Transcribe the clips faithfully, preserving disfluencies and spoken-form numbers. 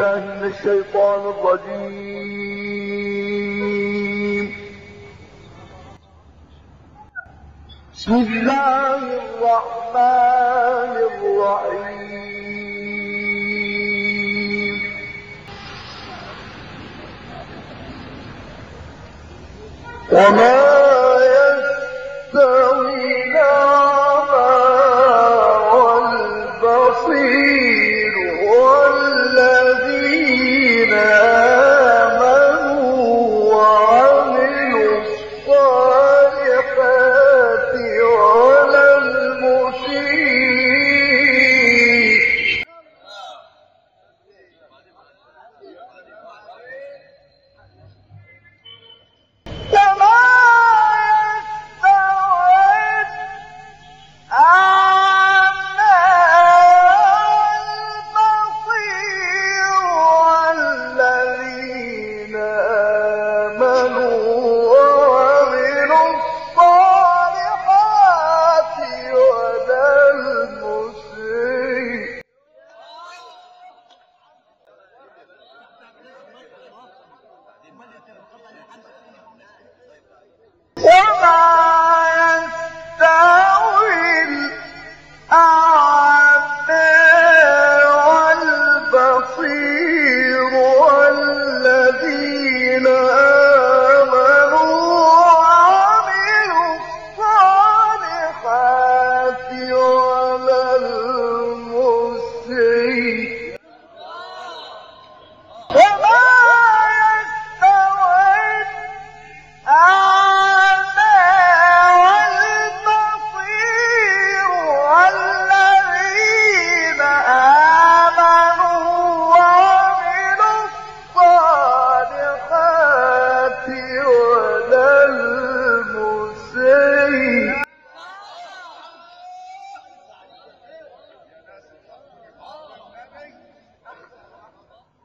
بالله من الشيطان الرجيم. بسم الله الرحمن الرحيم. وما يستوي الأعمى والبصير والذين آمنوا وعملوا الصالحات ولا المسيء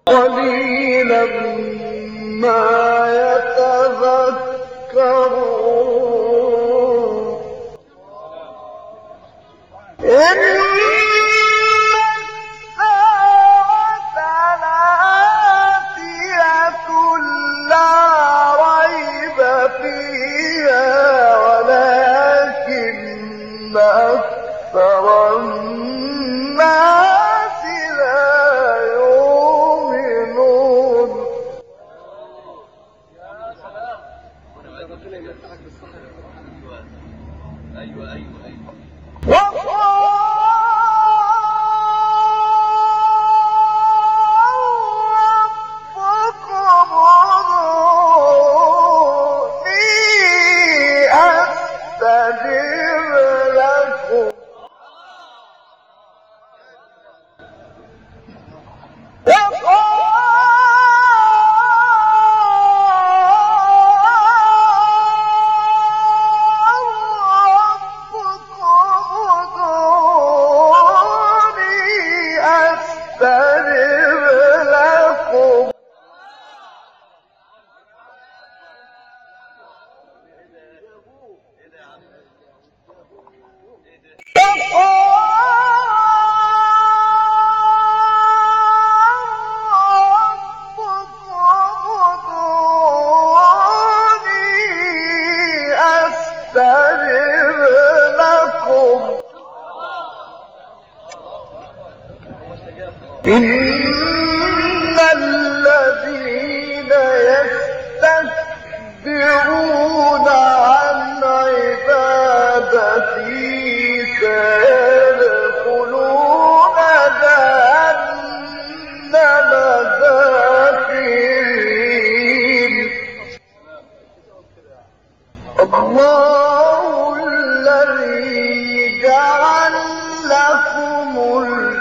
قليلا ما يتذكرون. أيوة أيوة أيوة. إن الذين يستكبرون عن عبادتي سيدخلون جهنم داخرين. الله الذي جعل لكم الليل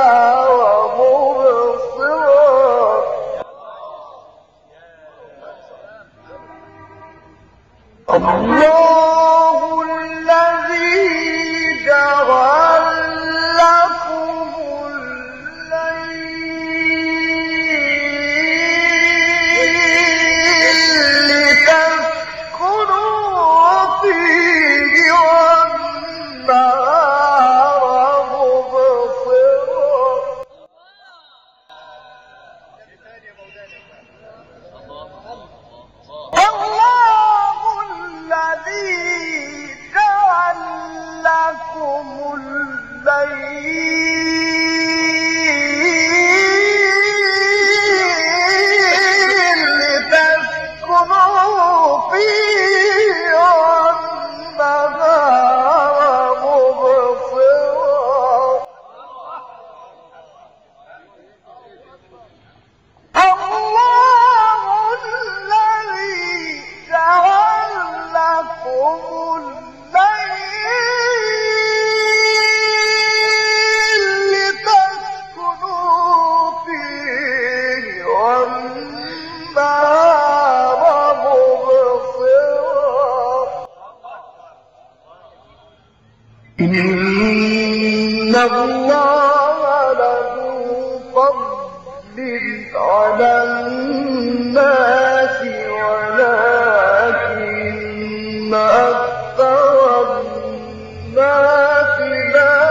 وَمَا إن الله لذو فضل على الناس ولكن أكثر الناس لا يشكرون.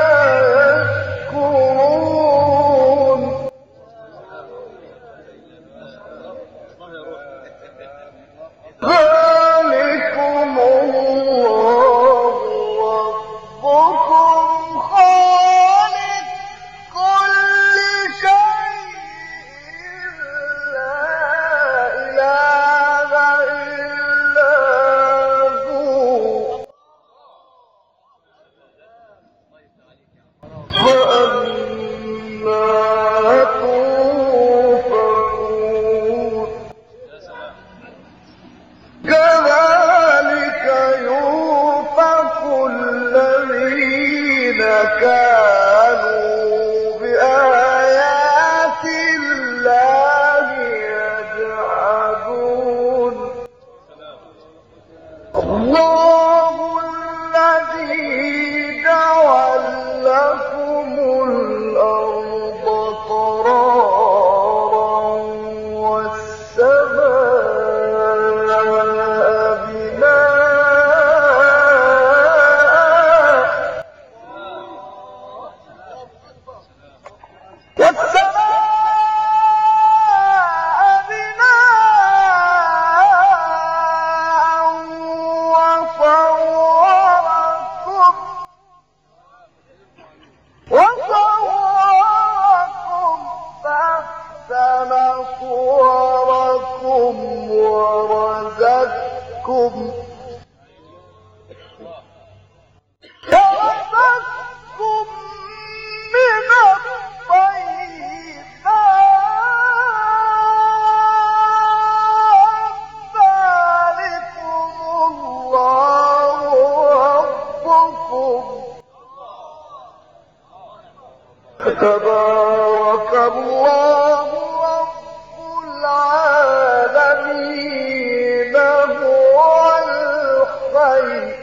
تبارك الله رب العالمين هو الخير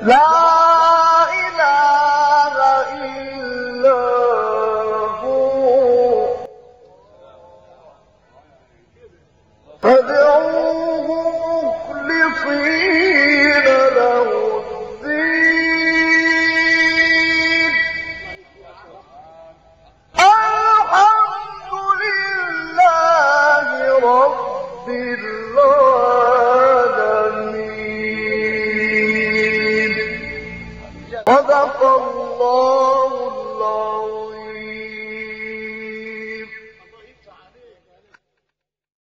لا إله إلا هو فادعوه مخلصين له بالعالمين. صدق الله العظيم.